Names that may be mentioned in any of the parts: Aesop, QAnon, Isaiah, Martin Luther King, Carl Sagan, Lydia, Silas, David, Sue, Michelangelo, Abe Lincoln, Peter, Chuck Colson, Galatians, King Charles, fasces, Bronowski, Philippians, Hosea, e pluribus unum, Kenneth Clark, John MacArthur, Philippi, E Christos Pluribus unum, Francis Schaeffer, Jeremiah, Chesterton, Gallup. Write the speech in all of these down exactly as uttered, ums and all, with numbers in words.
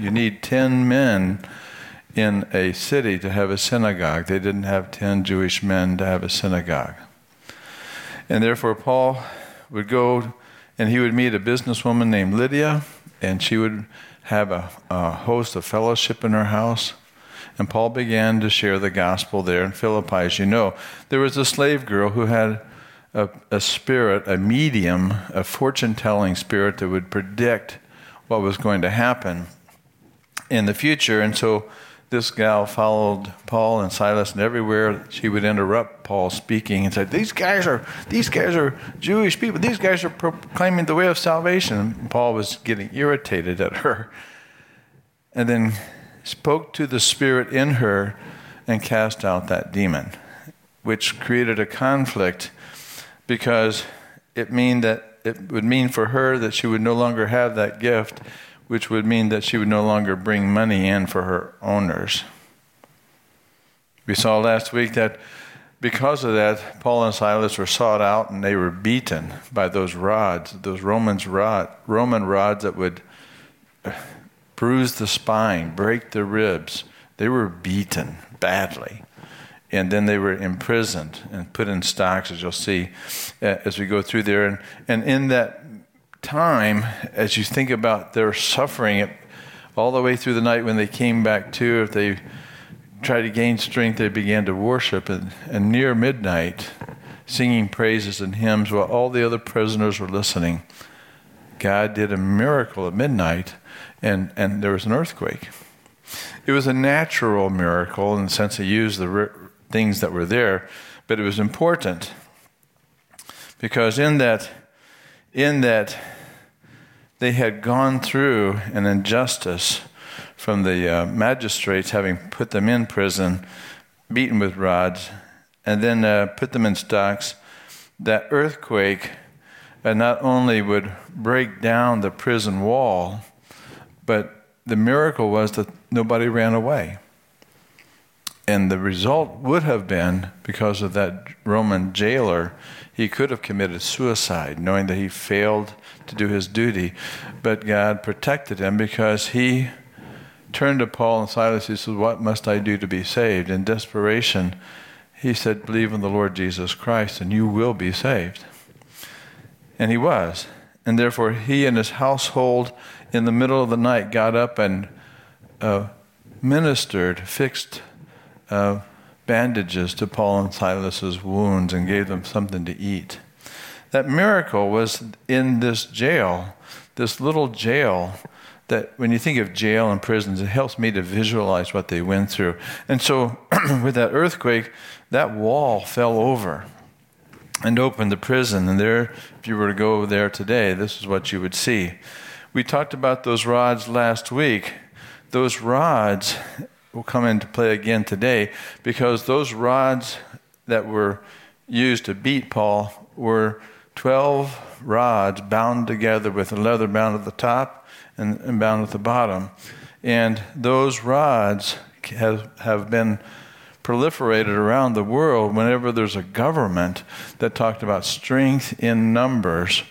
You need ten men in a city to have a synagogue. They didn't have ten Jewish men to have a synagogue. And therefore, Paul would go and he would meet a businesswoman named Lydia, and she would have a, a host of fellowship in her house. And Paul began to share the gospel there in Philippi. As you know, there was a slave girl who had a, a spirit, a medium, a fortune-telling spirit that would predict what was going to happen in the future. And so this gal followed Paul and Silas, and everywhere she would interrupt Paul speaking and said, these guys are these guys are Jewish people. These guys are proclaiming the way of salvation. And Paul was getting irritated at her, and then spoke to the spirit in her and cast out that demon, which created a conflict, because it mean that it would mean for her that she would no longer have that gift, which would mean that she would no longer bring money in for her owners. We saw last week that because of that, Paul and Silas were sought out and they were beaten by those rods, those Romans rod, Roman rods that would bruise the spine, break the ribs. They were beaten badly. And then they were imprisoned and put in stocks, as you'll see as we go through there. And, and in that time, as you think about their suffering, it, all the way through the night when they came back to, if they tried to gain strength, they began to worship, and, and near midnight, singing praises and hymns while all the other prisoners were listening. God did a miracle at midnight, and, and there was an earthquake. It was a natural miracle in the sense he used the r- things that were there, but it was important because in that in that they had gone through an injustice from the uh, magistrates having put them in prison, beaten with rods, and then uh, put them in stocks. That earthquake uh, not only would break down the prison wall, but the miracle was that nobody ran away. And the result would have been, because of that Roman jailer, he could have committed suicide, knowing that he failed to do his duty. But God protected him because he turned to Paul and Silas. He said, what must I do to be saved? In desperation, he said, believe in the Lord Jesus Christ, and you will be saved. And he was. And therefore, he and his household, in the middle of the night, got up and uh, ministered, fixed Uh, bandages to Paul and Silas's wounds and gave them something to eat. That miracle was in this jail, this little jail, that when you think of jail and prisons, it helps me to visualize what they went through. And so with that earthquake, that wall fell over and opened the prison. And there, if you were to go there today, this is what you would see. We talked about those rods last week. Those rods will come into play again today, because those rods that were used to beat Paul were twelve rods bound together with a leather bound at the top and, and bound at the bottom. And those rods have, have been proliferated around the world whenever there's a government that talked about strength in numbers.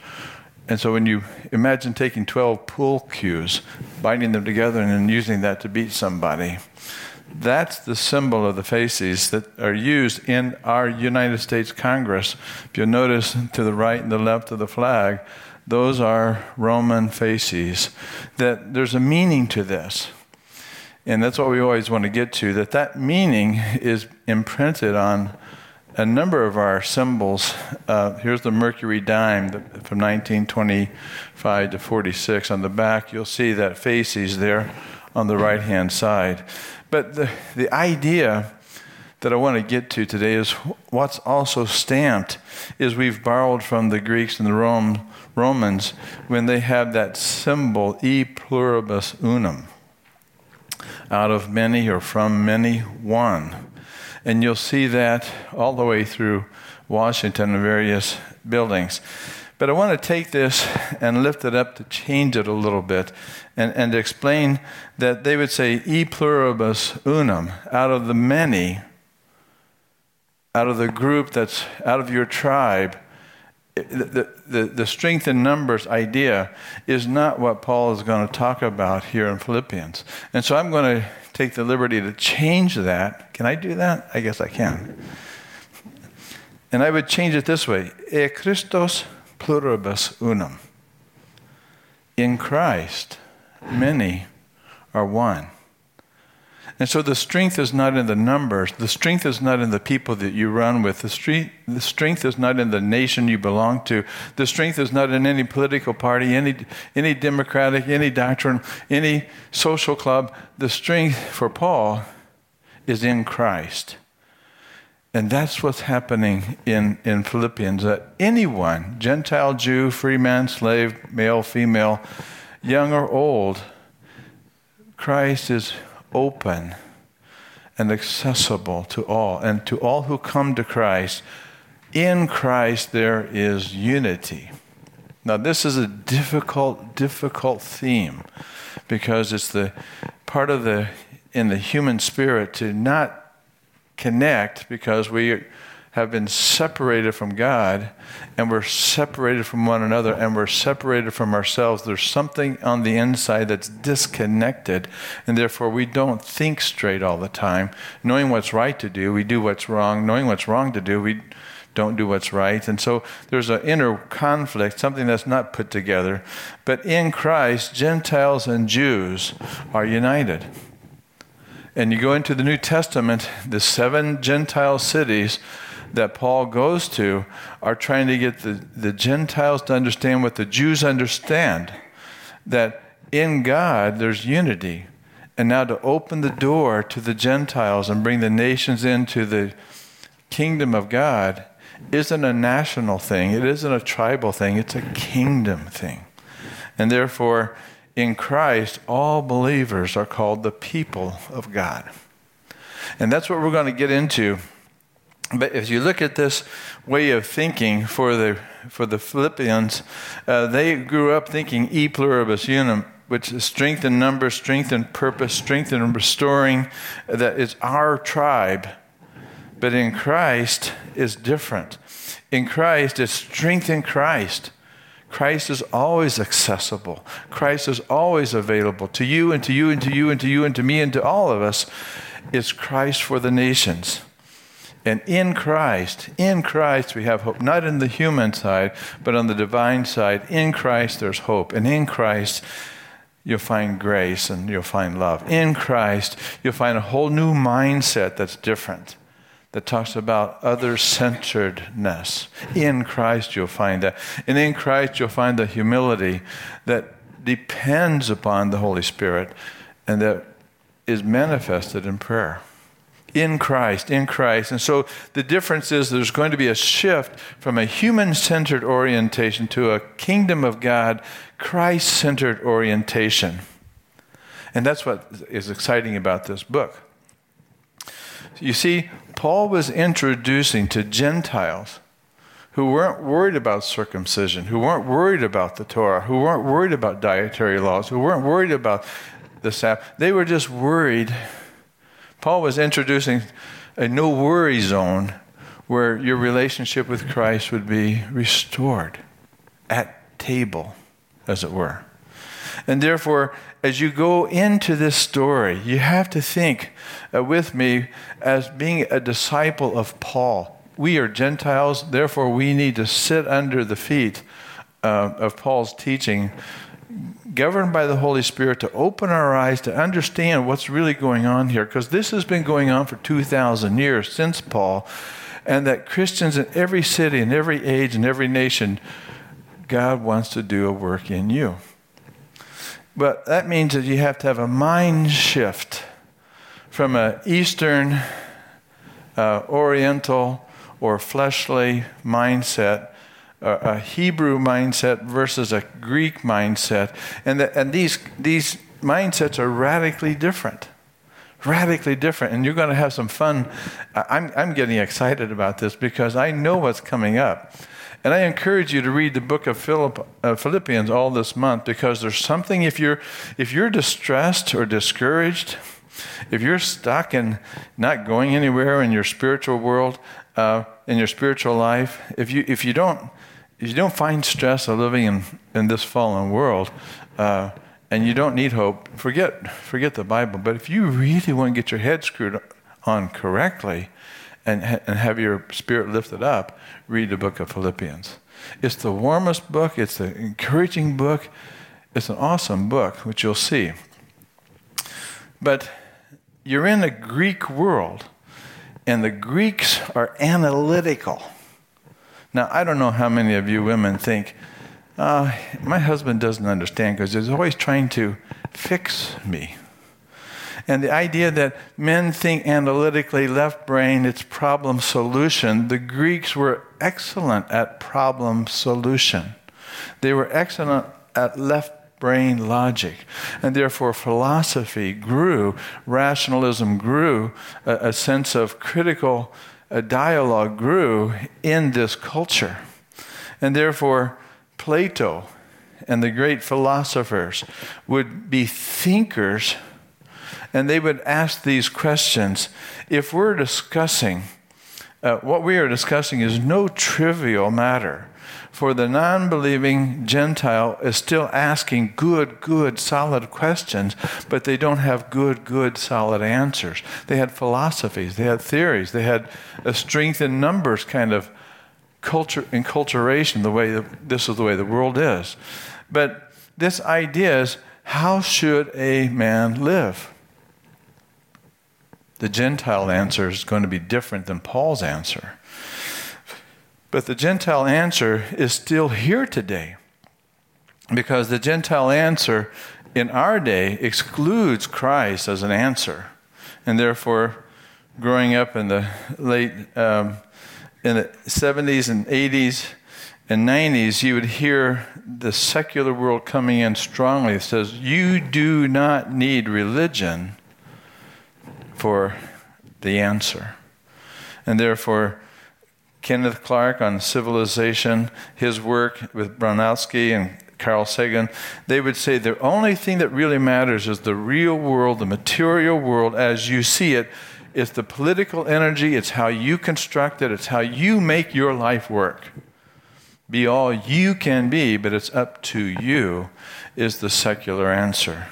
And so when you imagine taking twelve pool cues, binding them together and then using that to beat somebody, that's the symbol of the fasces that are used in our United States Congress. If you'll notice to the right and the left of the flag, those are Roman fasces. That there's a meaning to this. And that's what we always want to get to, that that meaning is imprinted on a number of our symbols. Uh, here's the mercury dime from nineteen twenty-five to forty-six. On the back, you'll see that fasces there on the right-hand side. But the, the idea that I want to get to today is what's also stamped is we've borrowed from the Greeks and the Rome, Romans when they have that symbol, E pluribus unum, out of many or from many, one. And you'll see that all the way through Washington and various buildings. But I want to take this and lift it up to change it a little bit and, and explain that they would say, E pluribus unum, out of the many, out of the group that's out of your tribe, The, the, the strength in numbers idea is not what Paul is going to talk about here in Philippians. And so I'm going to take the liberty to change that. Can I do that? I guess I can. And I would change it this way. E Christos Pluribus unum. In Christ, many are one. And so the strength is not in the numbers. The strength is not in the people that you run with. The, street, the strength is not in the nation you belong to. The strength is not in any political party, any any democratic, any doctrine, any social club. The strength for Paul is in Christ. And that's what's happening in, in Philippians. That anyone, Gentile, Jew, free man, slave, male, female, young or old, Christ is open and accessible to all. And to all who come to Christ, in Christ there is unity. Now this is a difficult, difficult theme, because it's the part of the, in the human spirit to not connect, because we have been separated from God, and we're separated from one another, and we're separated from ourselves. There's something on the inside that's disconnected, and therefore we don't think straight all the time. Knowing what's right to do, we do what's wrong. Knowing what's wrong to do, we don't do what's right. And so there's an inner conflict, something that's not put together. But in Christ, Gentiles and Jews are united. And you go into the New Testament, the seven Gentile cities that Paul goes to are trying to get the, the Gentiles to understand what the Jews understand, that in God there's unity. And now to open the door to the Gentiles and bring the nations into the kingdom of God isn't a national thing. It isn't a tribal thing. It's a kingdom thing. And therefore, in Christ, all believers are called the people of God. And that's what we're going to get into. But if you look at this way of thinking for the for the Philippians, uh, they grew up thinking e pluribus unum, which is strength in number, strength in purpose, strength in restoring, that is our tribe. But in Christ is different. In Christ is strength in Christ. Christ is always accessible. Christ is always available to you and to you and to you and to you and to me and to all of us. It's Christ for the nations. And in Christ, in Christ we have hope. Not in the human side, but on the divine side. In Christ there's hope. And in Christ you'll find grace and you'll find love. In Christ you'll find a whole new mindset that's different, that talks about other-centeredness. In Christ you'll find that. And in Christ you'll find the humility that depends upon the Holy Spirit and that is manifested in prayer. In Christ, in Christ. And so the difference is there's going to be a shift from a human-centered orientation to a kingdom of God, Christ-centered orientation. And that's what is exciting about this book. You see, Paul was introducing to Gentiles who weren't worried about circumcision, who weren't worried about the Torah, who weren't worried about dietary laws, who weren't worried about the Sabbath. They were just worried. Paul was introducing a no-worry zone where your relationship with Christ would be restored at table, as it were. And therefore, as you go into this story, you have to think uh, with me as being a disciple of Paul. We are Gentiles, therefore we need to sit under the feet uh, of Paul's teaching, governed by the Holy Spirit, to open our eyes to understand what's really going on here, because this has been going on for two thousand years since Paul, and that Christians in every city, in every age, in every nation, God wants to do a work in you. But that means that you have to have a mind shift from an Eastern, uh, Oriental, or fleshly mindset, a Hebrew mindset versus a Greek mindset. And the, and these these mindsets are radically different. Radically different. And you're going to have some fun. I'm I'm getting excited about this because I know what's coming up. And I encourage you to read the book of Philipp, uh, Philippians all this month, because there's something, if you're if you're distressed or discouraged, if you're stuck and not going anywhere in your spiritual world, uh, in your spiritual life, if you if you don't you don't find stress of living in, in this fallen world, uh, and you don't need hope, forget forget the Bible. But if you really want to get your head screwed on correctly and, and have your spirit lifted up, read the book of Philippians. It's the warmest book. It's the encouraging book. It's an awesome book, which you'll see. But you're in a Greek world, and the Greeks are analytical. Now, I don't know how many of you women think, uh, my husband doesn't understand because he's always trying to fix me. And the idea that men think analytically, left brain, it's problem solution. The Greeks were excellent at problem solution. They were excellent at left brain logic. And therefore, philosophy grew, rationalism grew, a, a sense of critical A dialogue grew in this culture. And therefore, Plato and the great philosophers would be thinkers, and they would ask these questions. If we're discussing, uh, what we are discussing is no trivial matter, for the non-believing Gentile is still asking good, good, solid questions, but they don't have good, good, solid answers. They had philosophies, they had theories, they had a strength in numbers kind of culture, enculturation, the way the, this is the way the world is. But this idea is, how should a man live? The Gentile answer is going to be different than Paul's answer. But the Gentile answer is still here today, because the Gentile answer in our day excludes Christ as an answer. And therefore, growing up in the late um, in the seventies and eighties and nineties, you would hear the secular world coming in strongly. It says, you do not need religion for the answer. And therefore, Kenneth Clark on Civilization, his work with Bronowski and Carl Sagan, they would say the only thing that really matters is the real world, the material world as you see it. It's the political energy, it's how you construct it, it's how you make your life work. Be all you can be, but it's up to you, is the secular answer.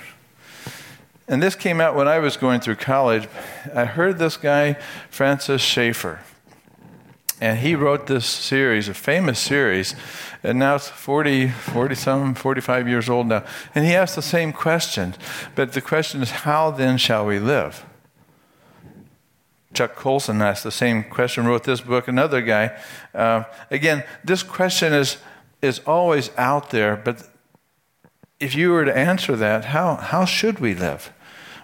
And this came out when I was going through college. I heard this guy, Francis Schaeffer. And he wrote this series, a famous series, and now it's forty, forty-some, forty-five years old now. And he asked the same question, but the question is, how then shall we live? Chuck Colson asked the same question, wrote this book, another guy. Uh, again, this question is is always out there, but if you were to answer that, how how should we live?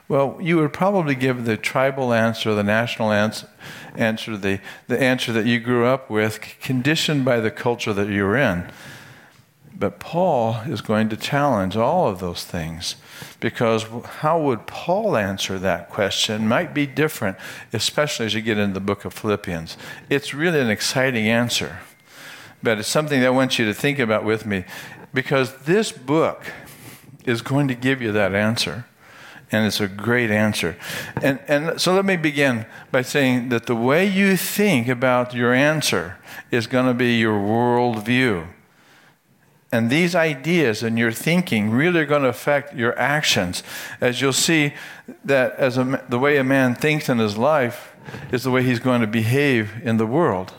Well, you would probably give the tribal answer, the national ans- answer, the, the answer that you grew up with, conditioned by the culture that you were in. But Paul is going to challenge all of those things, because how would Paul answer that question might be different, especially as you get into the book of Philippians. It's really an exciting answer, but it's something that I want you to think about with me, because this book is going to give you that answer. And it's a great answer. And and so let me begin by saying that the way you think about your answer is going to be your worldview. And these ideas and your thinking really are going to affect your actions. As you'll see, that as a, the way a man thinks in his life is the way he's going to behave in the world.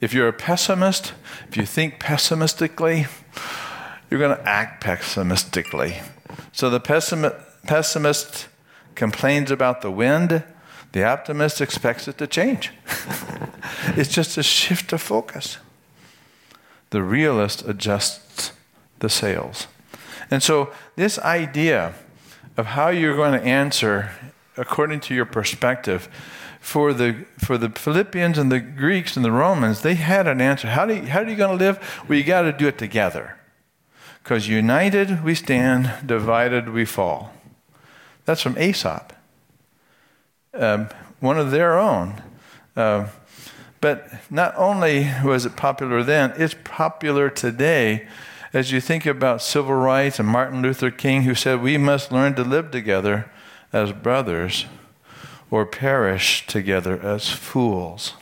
If you're a pessimist, if you think pessimistically, you're going to act pessimistically. So the pessimist... pessimist complains about the wind. The optimist expects it to change. It's just a shift of focus. The realist adjusts the sails. And so this idea of how you're going to answer according to your perspective, for the for the Philippians and the Greeks and the Romans, they had an answer. How do you, how are you going to live? Well, you got to do it together. Because united we stand, divided we fall. That's from Aesop, um, one of their own. Uh, but not only was it popular then, it's popular today as you think about civil rights and Martin Luther King, who said we must learn to live together as brothers or perish together as fools.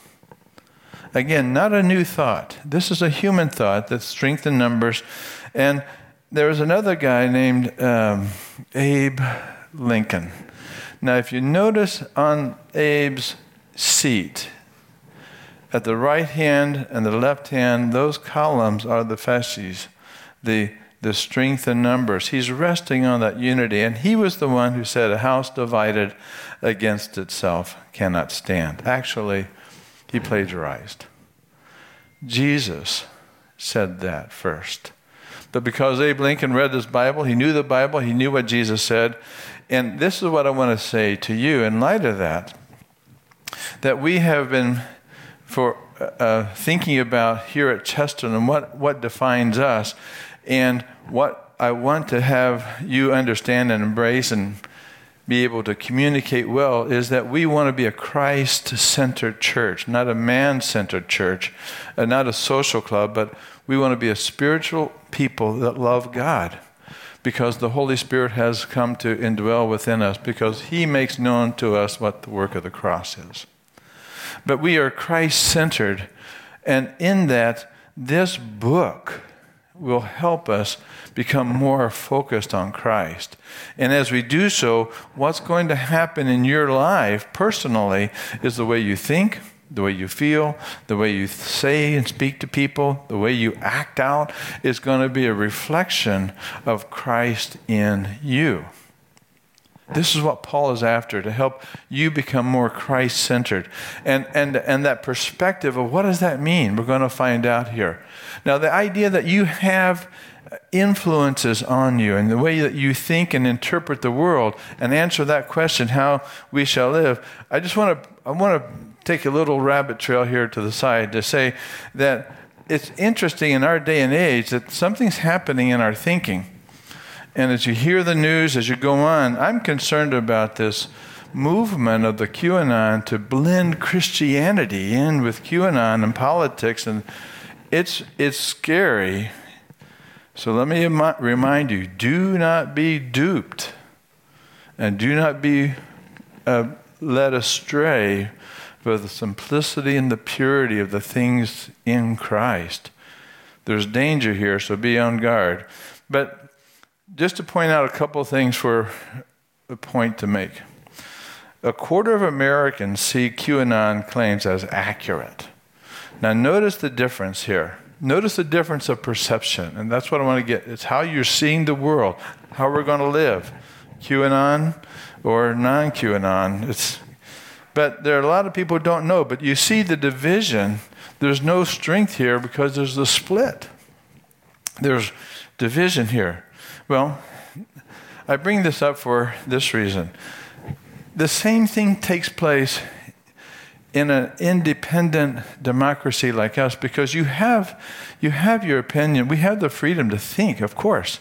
Again, not a new thought. This is a human thought that's strength in numbers. And there was another guy named um, Abe Lincoln. Now, if you notice on Abe's seat, at the right hand and the left hand, those columns are the fasces, the the strength in numbers. He's resting on that unity. And he was the one who said, a house divided against itself cannot stand. Actually, he plagiarized. Jesus said that first. But because Abe Lincoln read this Bible, he knew the Bible, he knew what Jesus said. And this is what I want to say to you in light of that, that we have been for uh, thinking about here at Chesterton and what, what defines us. And what I want to have you understand and embrace and be able to communicate well is that we want to be a Christ-centered church, not a man-centered church, uh, not a social club, but we want to be a spiritual people that love God because the Holy Spirit has come to indwell within us because he makes known to us what the work of the cross is. But we are Christ-centered, and in that, this book will help us become more focused on Christ. And as we do so, what's going to happen in your life personally is the way you think, the way you feel, the way you say and speak to people, the way you act out is going to be a reflection of Christ in you. This is what Paul is after, to help you become more Christ-centered. And and and that perspective of what does that mean? We're going to find out here. Now, the idea that you have influences on you and the way that you think and interpret the world and answer that question, how we shall live, I just want to I want to take a little rabbit trail here to the side to say that it's interesting in our day and age that something's happening in our thinking. And as you hear the news, as you go on, I'm concerned about this movement of the QAnon to blend Christianity in with QAnon and politics, and it's it's scary. So let me remind you, do not be duped and do not be uh, led astray by the simplicity and the purity of the things in Christ. There's danger here, so be on guard. But just to point out a couple of things for a point to make. A quarter of Americans see QAnon claims as accurate. Now notice the difference here. Notice the difference of perception, and that's what I want to get. It's how you're seeing the world, how we're going to live, QAnon or non-QAnon. It's, but there are a lot of people who don't know, but you see the division. There's no strength here because there's the split. There's division here. Well, I bring this up for this reason. The same thing takes place in an independent democracy like us because you have you have your opinion. We have the freedom to think, of course.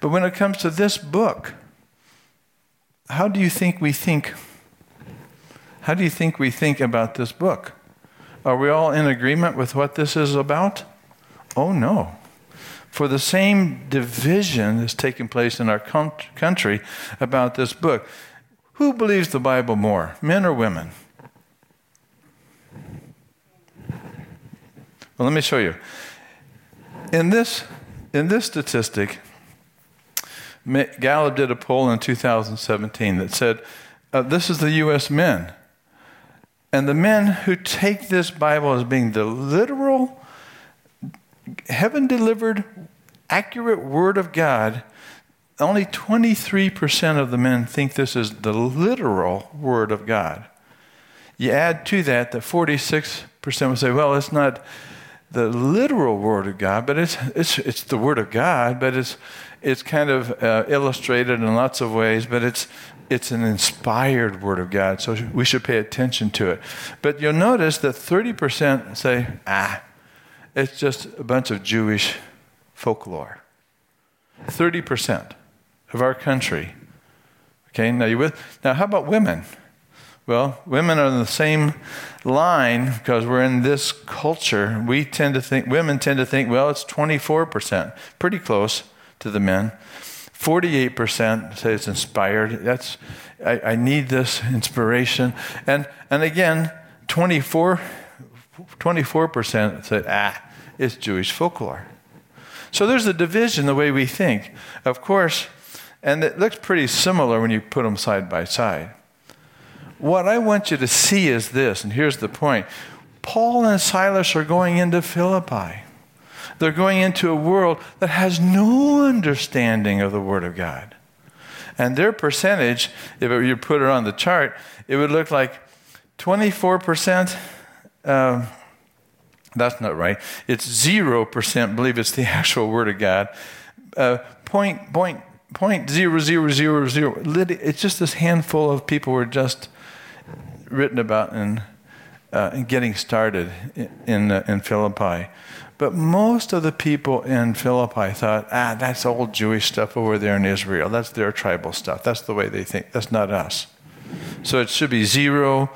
But when it comes to this book, how do you think we think? How do you think we think about this book? Are we all in agreement with what this is about? Oh, no. For the same division that's taking place in our com- country about this book. Who believes the Bible more, men or women? Well, let me show you. In this, in this statistic, Gallup did a poll in two thousand seventeen that said, uh, this is the U S men. And the men who take this Bible as being the literal heaven-delivered, accurate Word of God, only twenty-three percent of the men think this is the literal Word of God. You add to that that forty-six percent would say, well, it's not the literal Word of God, but it's it's it's the Word of God, but it's it's kind of uh, illustrated in lots of ways, but it's it's an inspired Word of God, so we should pay attention to it. But you'll notice that thirty percent say, ah, it's just a bunch of Jewish folklore. thirty percent of our country. Okay, now you with now how about women? Well, women are in the same line because we're in this culture. We tend to think women tend to think, well, it's twenty-four percent, pretty close to the men. forty-eight percent say it's inspired. That's I, I need this inspiration. And and again, twenty-four twenty-four percent said, ah, it's Jewish folklore. So there's a division the way we think, of course, and it looks pretty similar when you put them side by side. What I want you to see is this, and here's the point. Paul and Silas are going into Philippi. They're going into a world that has no understanding of the Word of God. And their percentage, if you put it on the chart, it would look like twenty-four percent. Um, that's not right. It's zero percent believe it's the actual Word of God. Uh, point, point, point zero, zero, zero, zero. It's just this handful of people were just written about and uh, getting started in in, uh, in Philippi. But most of the people in Philippi thought, ah, that's old Jewish stuff over there in Israel. That's their tribal stuff. That's the way they think. That's not us. So it should be zero.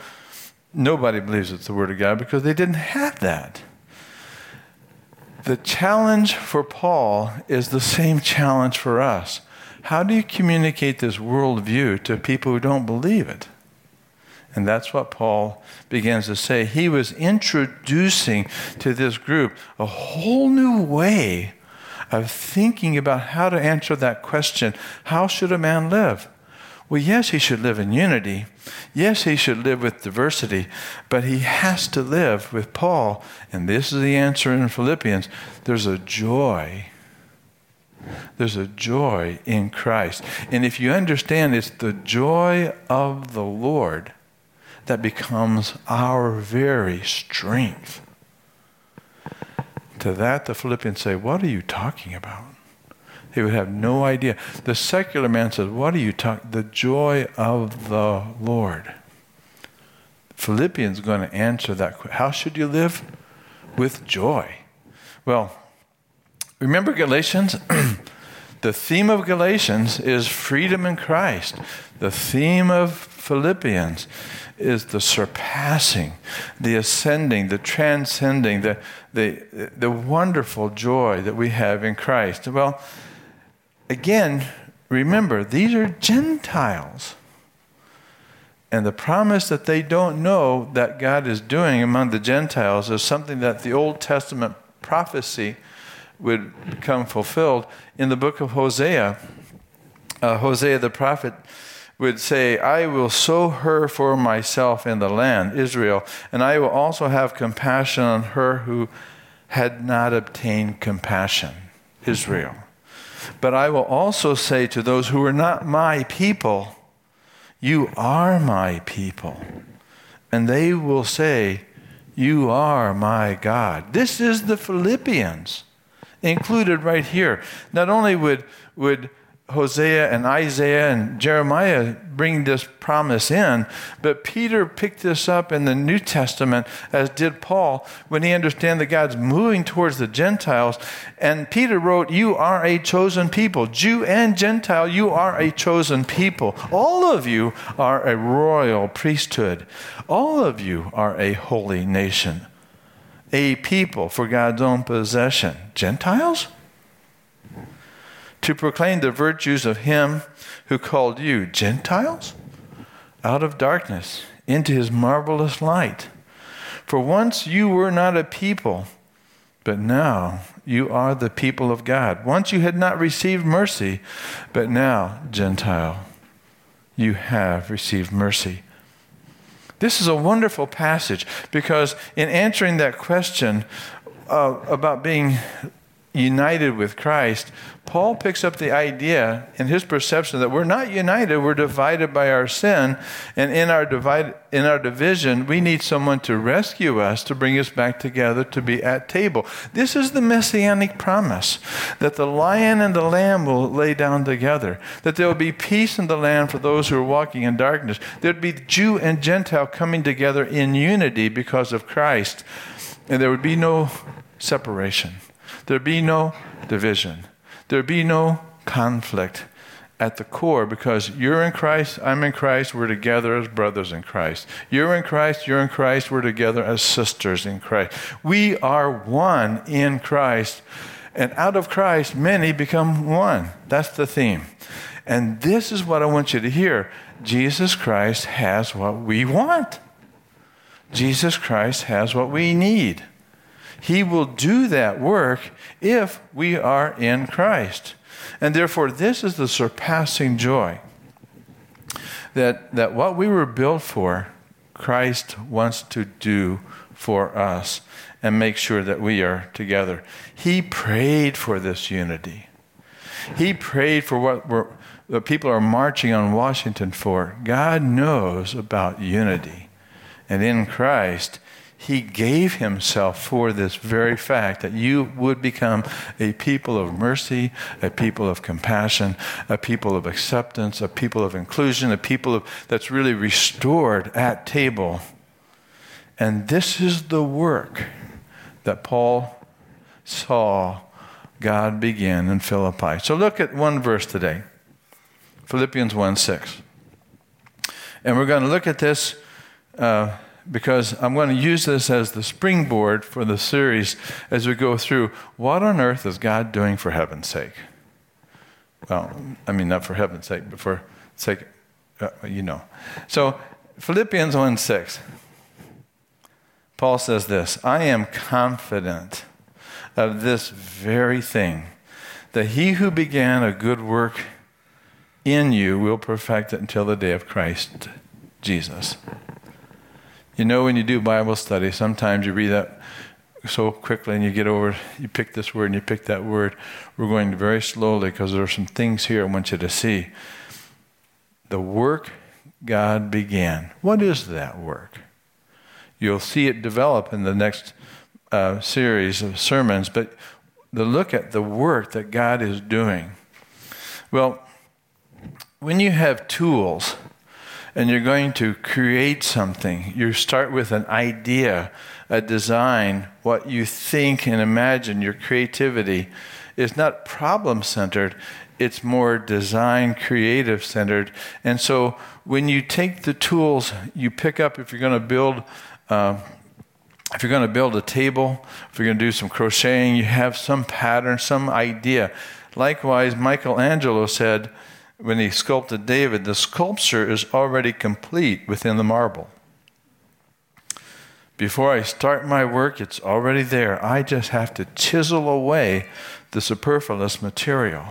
Nobody believes it's the Word of God because they didn't have that. The challenge for Paul is the same challenge for us. How do you communicate this worldview to people who don't believe it? And that's what Paul begins to say. He was introducing to this group a whole new way of thinking about how to answer that question, how should a man live? Well, yes, he should live in unity. Yes, he should live with diversity, but he has to live with Paul. And this is the answer in Philippians. There's a joy. There's a joy in Christ. And if you understand it's the joy of the Lord that becomes our very strength. To that, the Philippians say, what are you talking about? They would have no idea. The secular man says, what are you talking? The joy of the Lord. Philippians is going to answer that question. How should you live? With joy. Well, remember Galatians? The theme of Galatians is freedom in Christ. The theme of Philippians is the surpassing, the ascending, the transcending, the, the, the wonderful joy that we have in Christ. Well, again, remember, these are Gentiles. And the promise that they don't know that God is doing among the Gentiles is something that the Old Testament prophecy would become fulfilled. In the book of Hosea, uh, Hosea the prophet would say, I will sow her for myself in the land, Israel, and I will also have compassion on her who had not obtained compassion, Israel. But I will also say to those who are not my people, you are my people. And they will say, you are my God. This is the Philippians included right here. Not only would would Hosea and Isaiah and Jeremiah bring this promise in, but Peter picked this up in the New Testament, as did Paul, when he understood that God's moving towards the Gentiles. And Peter wrote, you are a chosen people. Jew and Gentile, you are a chosen people. All of you are a royal priesthood. All of you are a holy nation. A people for God's own possession. Gentiles? To proclaim the virtues of him who called you, Gentiles, out of darkness into his marvelous light. For once you were not a people, but now you are the people of God. Once you had not received mercy, but now, Gentile, you have received mercy. This is a wonderful passage because in answering that question uh, about being united with Christ, Paul picks up the idea in his perception that we're not united, we're divided by our sin, and in our divide, in our division, we need someone to rescue us, to bring us back together, to be at table. This is the messianic promise, that the lion and the lamb will lay down together, that there will be peace in the land for those who are walking in darkness. There'd be Jew and Gentile coming together in unity because of Christ, and there would be no separation. There be no division. There be no conflict at the core because you're in Christ, I'm in Christ, we're together as brothers in Christ. You're in Christ, you're in Christ, we're together as sisters in Christ. We are one in Christ, and out of Christ, many become one. That's the theme. And this is what I want you to hear. Jesus Christ has what we want. Jesus Christ has what we need. He will do that work if we are in Christ. And therefore, this is the surpassing joy that, that what we were built for, Christ wants to do for us and make sure that we are together. He prayed for this unity. He prayed for what we're, the people are marching on Washington for. God knows about unity. And in Christ, He gave Himself for this very fact that you would become a people of mercy, a people of compassion, a people of acceptance, a people of inclusion, a people of, that's really restored at table. And this is the work that Paul saw God begin in Philippi. So look at one verse today, Philippians one six. And we're going to look at this uh, because I'm going to use this as the springboard for the series as we go through what on earth is God doing for heaven's sake? Well, I mean, not for heaven's sake, but for sake, uh, you know. So Philippians one six, Paul says this, I am confident of this very thing, that He who began a good work in you will perfect it until the day of Christ Jesus. You know, when you do Bible study, sometimes you read that so quickly and you get over, you pick this word and you pick that word. We're going very slowly because there are some things here I want you to see. The work God began. What is that work? You'll see it develop in the next uh, series of sermons, but the look at the work that God is doing. Well, when you have tools, and you're going to create something. You start with an idea, a design, what you think and imagine, your creativity. It's not problem-centered. It's more design, creative-centered. And so when you take the tools you pick up, if you're going to build um, if you're going to build a table, if you're going to do some crocheting, you have some pattern, some idea. Likewise, Michelangelo said, when he sculpted David, the sculpture is already complete within the marble. Before I start my work, it's already there. I just have to chisel away the superfluous material.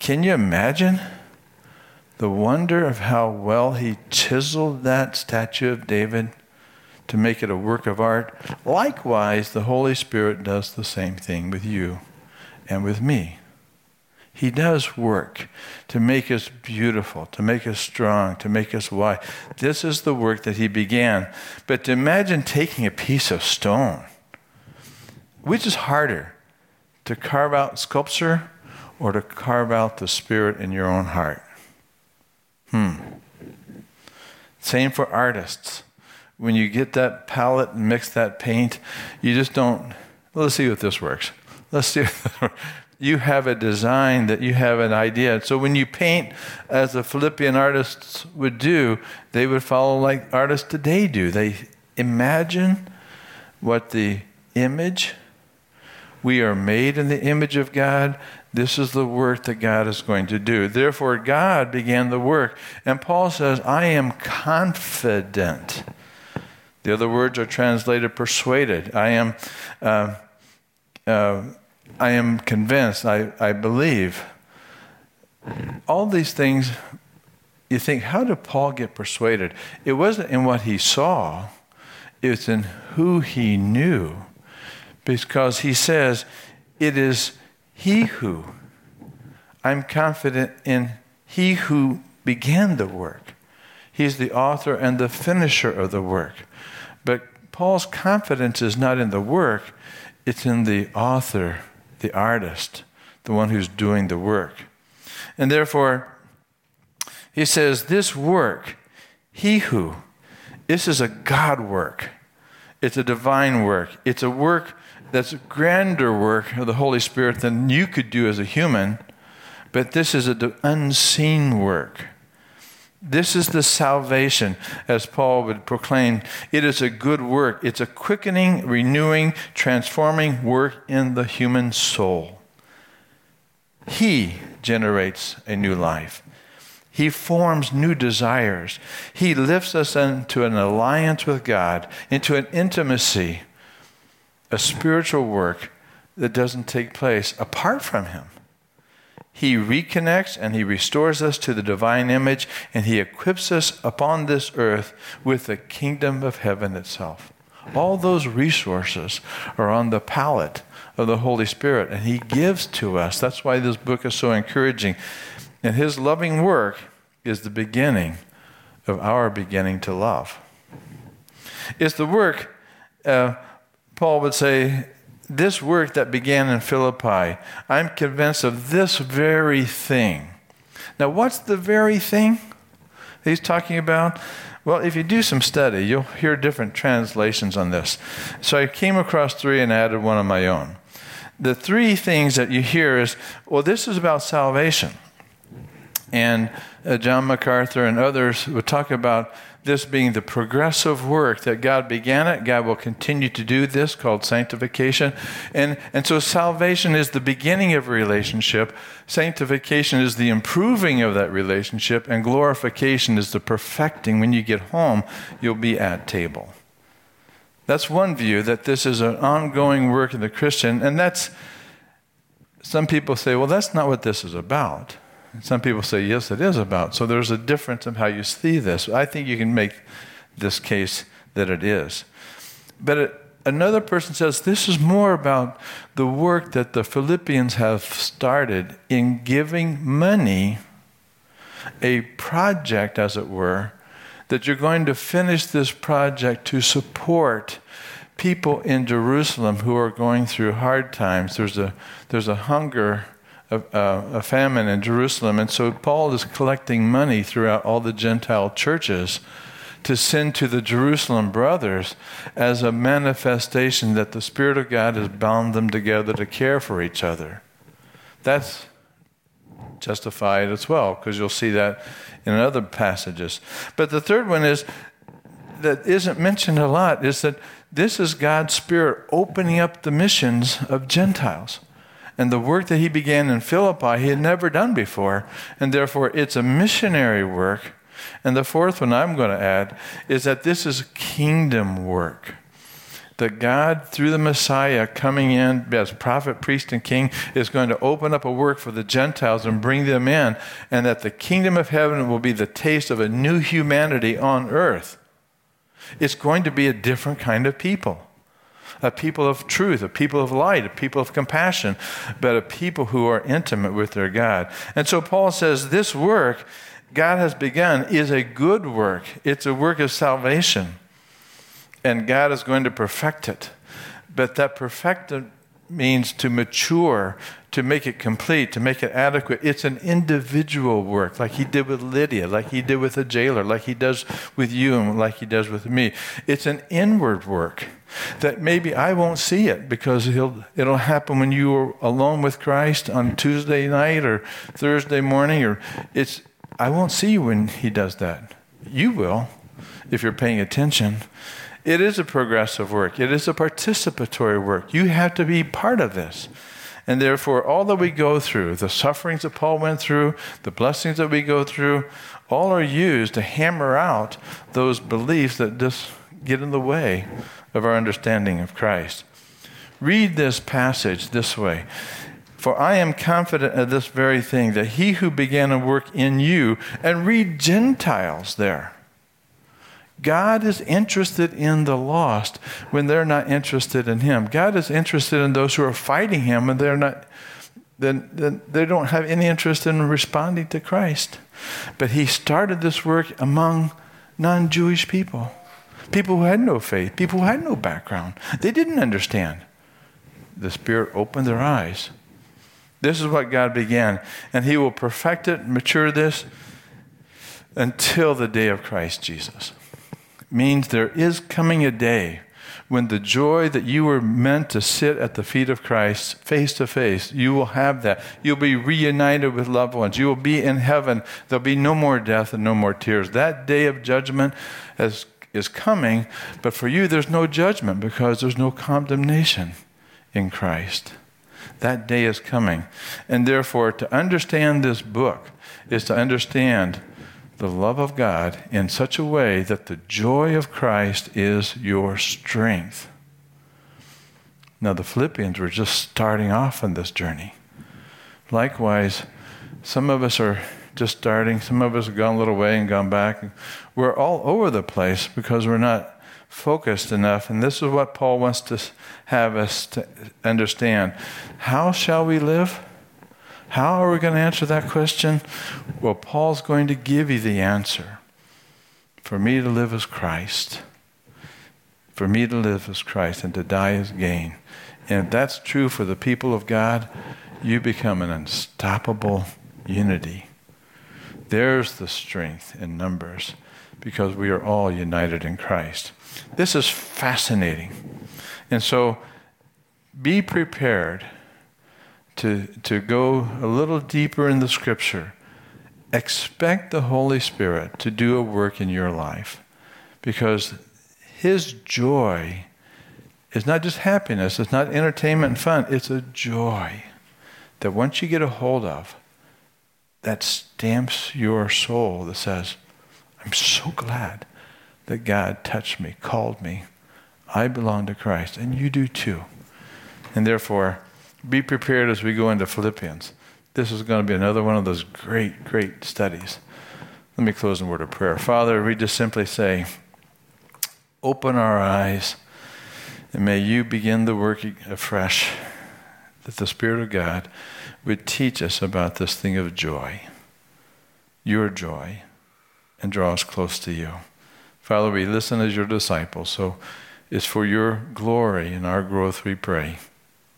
Can you imagine the wonder of how well he chiseled that statue of David to make it a work of art? Likewise, the Holy Spirit does the same thing with you and with me. He does work to make us beautiful, to make us strong, to make us wise. This is the work that He began. But to imagine taking a piece of stone, which is harder, to carve out sculpture or to carve out the Spirit in your own heart? Hmm. Same for artists. When you get that palette and mix that paint, you just don't, well, let's see if this works. Let's see if this works. You have a design, that you have an idea. So when you paint, as the Philippian artists would do, they would follow like artists today do. They imagine what the image, we are made in the image of God. This is the work that God is going to do. Therefore, God began the work. And Paul says, I am confident. The other words are translated persuaded. I am uh, uh I am convinced, I, I believe. All these things, you think, how did Paul get persuaded? It wasn't in what he saw. It's in who he knew. Because he says, it is He who. I'm confident in He who began the work. He's the author and the finisher of the work. But Paul's confidence is not in the work. It's in the author, the artist, the one who's doing the work. And therefore, he says, this work, He who, this is a God work. It's a divine work. It's a work that's a grander work of the Holy Spirit than you could do as a human. But this is an unseen work. This is the salvation, as Paul would proclaim. It is a good work. It's a quickening, renewing, transforming work in the human soul. He generates a new life. He forms new desires. He lifts us into an alliance with God, into an intimacy, a spiritual work that doesn't take place apart from him. He reconnects and he restores us to the divine image, and he equips us upon this earth with the kingdom of heaven itself. All those resources are on the palette of the Holy Spirit, and he gives to us. That's why this book is so encouraging. And his loving work is the beginning of our beginning to love. It's the work, uh, Paul would say, this work that began in Philippi, I'm convinced of this very thing. Now, what's the very thing he's talking about? Well, if you do some study, you'll hear different translations on this. So I came across three and added one of my own. The three things that you hear is, well, this is about salvation. And uh, John MacArthur and others would talk about this being the progressive work that God began it. God will continue to do this, called sanctification. And, and so salvation is the beginning of a relationship. Sanctification is the improving of that relationship. And glorification is the perfecting. When you get home, you'll be at table. That's one view, that this is an ongoing work of the Christian. And that's, some people say, well, that's not what this is about. Some people say, yes, it is about. So there's a difference in how you see this. I think you can make this case that it is. But it, another person says, this is more about the work that the Philippians have started in giving money, a project, as it were, that you're going to finish this project to support people in Jerusalem who are going through hard times. There's a, there's a hunger a famine in Jerusalem. And so Paul is collecting money throughout all the Gentile churches to send to the Jerusalem brothers as a manifestation that the Spirit of God has bound them together to care for each other. That's justified as well, because you'll see that in other passages. But the third one is, that isn't mentioned a lot, is that this is God's Spirit opening up the missions of Gentiles. And the work that he began in Philippi, he had never done before. And therefore, it's a missionary work. And the fourth one I'm going to add is that this is kingdom work. That God, through the Messiah coming in as prophet, priest, and king, is going to open up a work for the Gentiles and bring them in. And that the kingdom of heaven will be the taste of a new humanity on earth. It's going to be a different kind of people. A people of truth, a people of light, a people of compassion, but a people who are intimate with their God. And so Paul says this work God has begun is a good work. It's a work of salvation. And God is going to perfect it. But that perfected means to mature, to make it complete, to make it adequate. It's an individual work, like he did with Lydia, like he did with the jailer, like he does with you and like he does with me. It's an inward work that maybe I won't see it, because it'll, it'll happen when you are alone with Christ on Tuesday night or Thursday morning. Or it's I won't see you when he does that. You will, if you're paying attention. It is a progressive work. It is a participatory work. You have to be part of this. And therefore, all that we go through, the sufferings that Paul went through, the blessings that we go through, all are used to hammer out those beliefs that just get in the way of our understanding of Christ. Read this passage this way. For I am confident of this very thing, that he who began a work in you, and read Gentiles there. God is interested in the lost when they're not interested in him. God is interested in those who are fighting him and they're not, then, then they don't have any interest in responding to Christ. But he started this work among non-Jewish people, people who had no faith, people who had no background. They didn't understand. The Spirit opened their eyes. This is what God began, and he will perfect it, mature this until the day of Christ Jesus. Means there is coming a day when the joy that you were meant to sit at the feet of Christ face to face, you will have that. You'll be reunited with loved ones. You will be in heaven. There'll be no more death and no more tears. That day of judgment is, is coming, but for you there's no judgment because there's no condemnation in Christ. That day is coming. And therefore, to understand this book is to understand the love of God in such a way that the joy of Christ is your strength. Now, the Philippians were just starting off on this journey. Likewise, some of us are just starting. Some of us have gone a little way and gone back. We're all over the place because we're not focused enough. And this is what Paul wants to have us to understand. How shall we live? How are we going to answer that question? Well, Paul's going to give you the answer. For me to live is Christ. For me to live is Christ, and to die is gain. And if that's true for the people of God, you become an unstoppable unity. There's the strength in numbers, because we are all united in Christ. This is fascinating. And so be prepared to, to go a little deeper in the Scripture. Expect the Holy Spirit to do a work in your life, because His joy is not just happiness. It's not entertainment and fun. It's a joy that once you get a hold of, that stamps your soul that says, I'm so glad that God touched me, called me. I belong to Christ, and you do too. And therefore, be prepared as we go into Philippians. This is going to be another one of those great, great studies. Let me close in a word of prayer. Father, we just simply say, open our eyes, and may you begin the work afresh, that the Spirit of God would teach us about this thing of joy, your joy, and draw us close to you. Father, we listen as your disciples, so it's for your glory and our growth we pray.